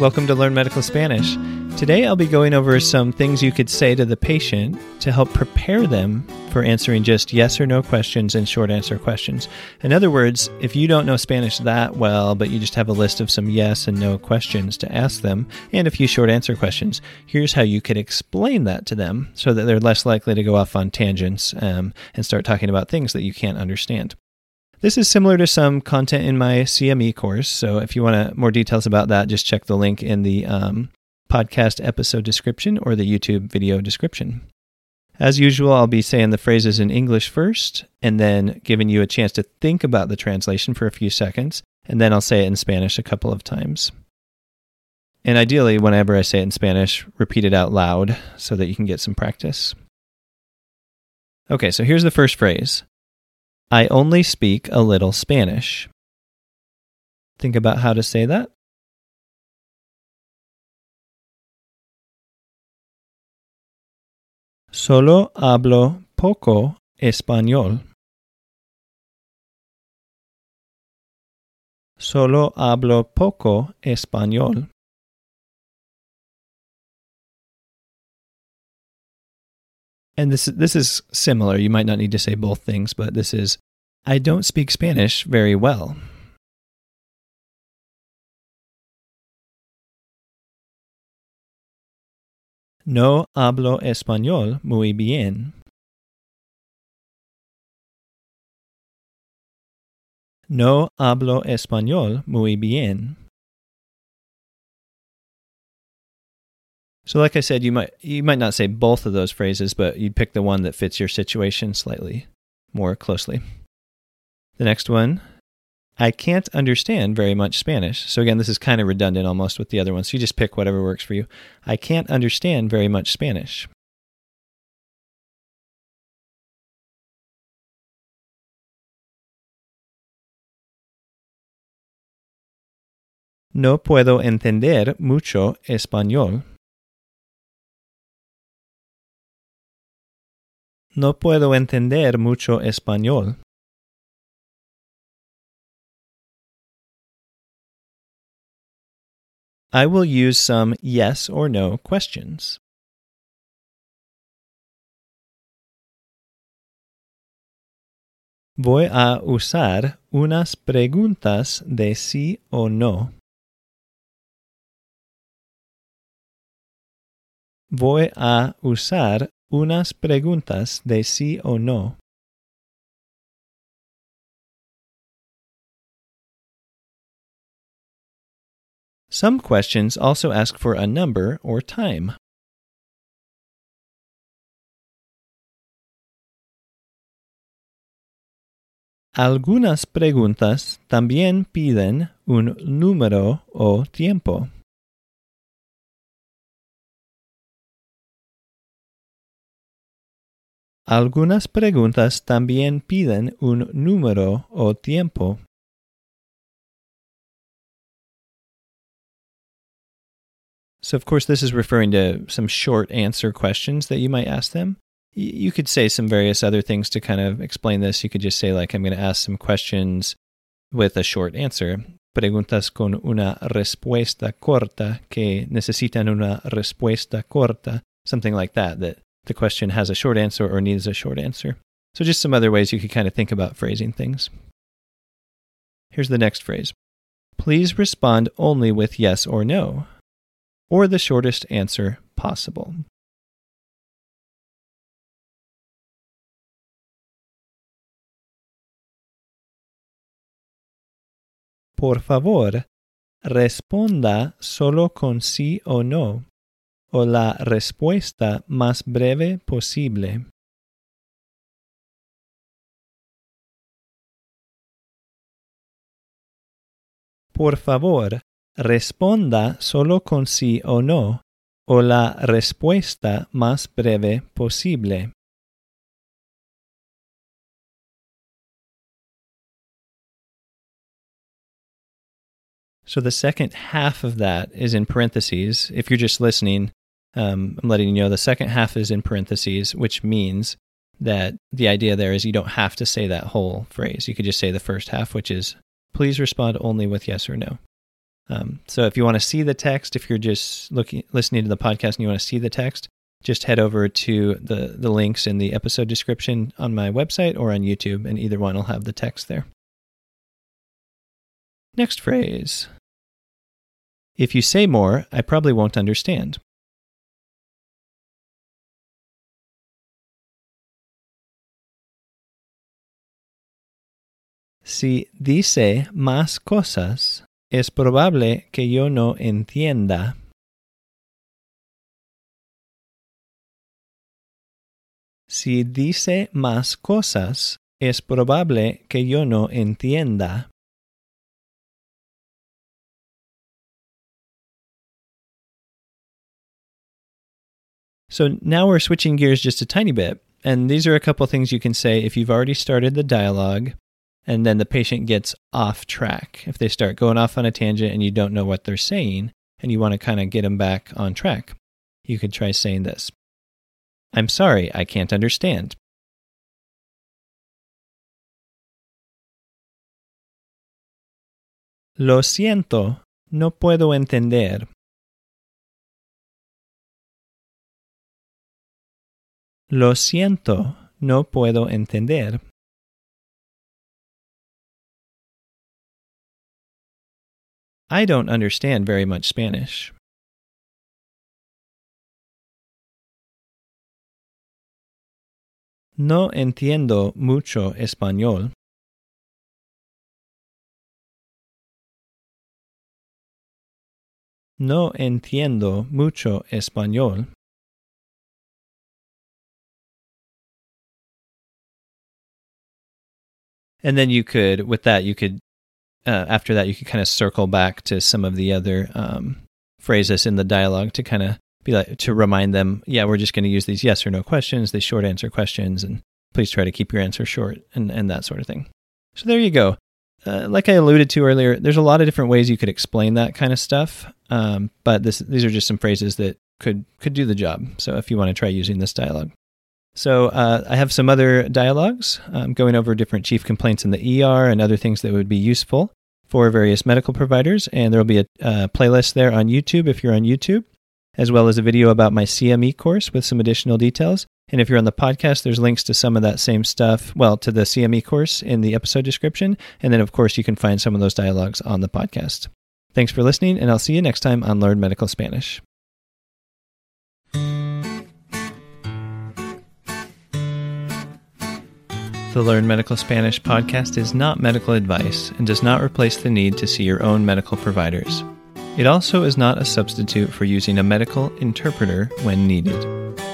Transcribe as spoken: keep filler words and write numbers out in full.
Welcome to Learn Medical Spanish. Today I'll be going over some things you could say to the patient to help prepare them for answering just yes or no questions and short answer questions. In other words, if you don't know Spanish that well, but you just have a list of some yes and no questions to ask them and a few short answer questions, here's how you could explain that to them so that they're less likely to go off on tangents um, and start talking about things that you can't understand. This is similar to some content in my C M E course, so if you want more details about that, just check the link in the um, podcast episode description or the YouTube video description. As usual, I'll be saying the phrases in English first, and then giving you a chance to think about the translation for a few seconds, and then I'll say it in Spanish a couple of times. And ideally, whenever I say it in Spanish, repeat it out loud so that you can get some practice. Okay, so here's the first phrase. I only speak a little Spanish. Think about how to say that. Solo hablo poco español. Solo hablo poco español. And this this is similar. You might not need to say both things, but this is, I don't speak Spanish very well. No hablo español muy bien. No hablo español muy bien. So like I said, you might you might not say both of those phrases, but you pick the one that fits your situation slightly more closely. The next one, I can't understand very much Spanish. So again, this is kind of redundant almost with the other one, so you just pick whatever works for you. I can't understand very much Spanish. No puedo entender mucho español. No puedo entender mucho español. I will use some yes or no questions. Voy a usar unas preguntas de sí o no. Voy a usar unas preguntas de sí o no. Some questions also ask for a number or time. Algunas preguntas también piden un número o tiempo. Algunas preguntas también piden un número o tiempo. So, of course, this is referring to some short answer questions that you might ask them. You could say some various other things to kind of explain this. You could just say, like, I'm going to ask some questions with a short answer. Preguntas con una respuesta corta, que necesitan una respuesta corta. Something like that, that the question has a short answer or needs a short answer. So just some other ways you could kind of think about phrasing things. Here's the next phrase. Please respond only with yes or no, or the shortest answer possible. Por favor, responda solo con sí o no, o la respuesta más breve posible. Por favor, responda solo con sí o no, o la respuesta más breve posible. So the second half of that is in parentheses. If you're just listening, um, I'm letting you know the second half is in parentheses, which means that the idea there is you don't have to say that whole phrase. You could just say the first half, which is, please respond only with yes or no. Um, so if you want to see the text, if you're just looking, listening to the podcast and you want to see the text, just head over to the, the links in the episode description on my website or on YouTube, and either one will have the text there. Next phrase. If you say more, I probably won't understand. Si dice más cosas, es probable que yo no entienda. Si dice más cosas, es probable que yo no entienda. So now we're switching gears just a tiny bit, and these are a couple things you can say if you've already started the dialogue, and then the patient gets off track. If they start going off on a tangent and you don't know what they're saying, and you want to kind of get them back on track, you could try saying this. I'm sorry, I can't understand. Lo siento, no puedo entender. Lo siento, no puedo entender. I don't understand very much Spanish. No entiendo mucho español. No entiendo mucho español. And then you could, with that, you could, uh, after that, you could kind of circle back to some of the other um, phrases in the dialogue to kind of be like, to remind them, yeah, we're just going to use these yes or no questions, these short answer questions, and please try to keep your answer short, and, and that sort of thing. So there you go. Uh, like I alluded to earlier, there's a lot of different ways you could explain that kind of stuff, um, but this, these are just some phrases that could, could do the job. So if you want to try using this dialogue. So uh, I have some other dialogues um, going over different chief complaints in the E R and other things that would be useful for various medical providers. And there will be a uh, playlist there on YouTube if you're on YouTube, as well as a video about my C M E course with some additional details. And if you're on the podcast, there's links to some of that same stuff, well, to the C M E course in the episode description. And then, of course, you can find some of those dialogues on the podcast. Thanks for listening, and I'll see you next time on Learn Medical Spanish. The Learn Medical Spanish podcast is not medical advice and does not replace the need to see your own medical providers. It also is not a substitute for using a medical interpreter when needed.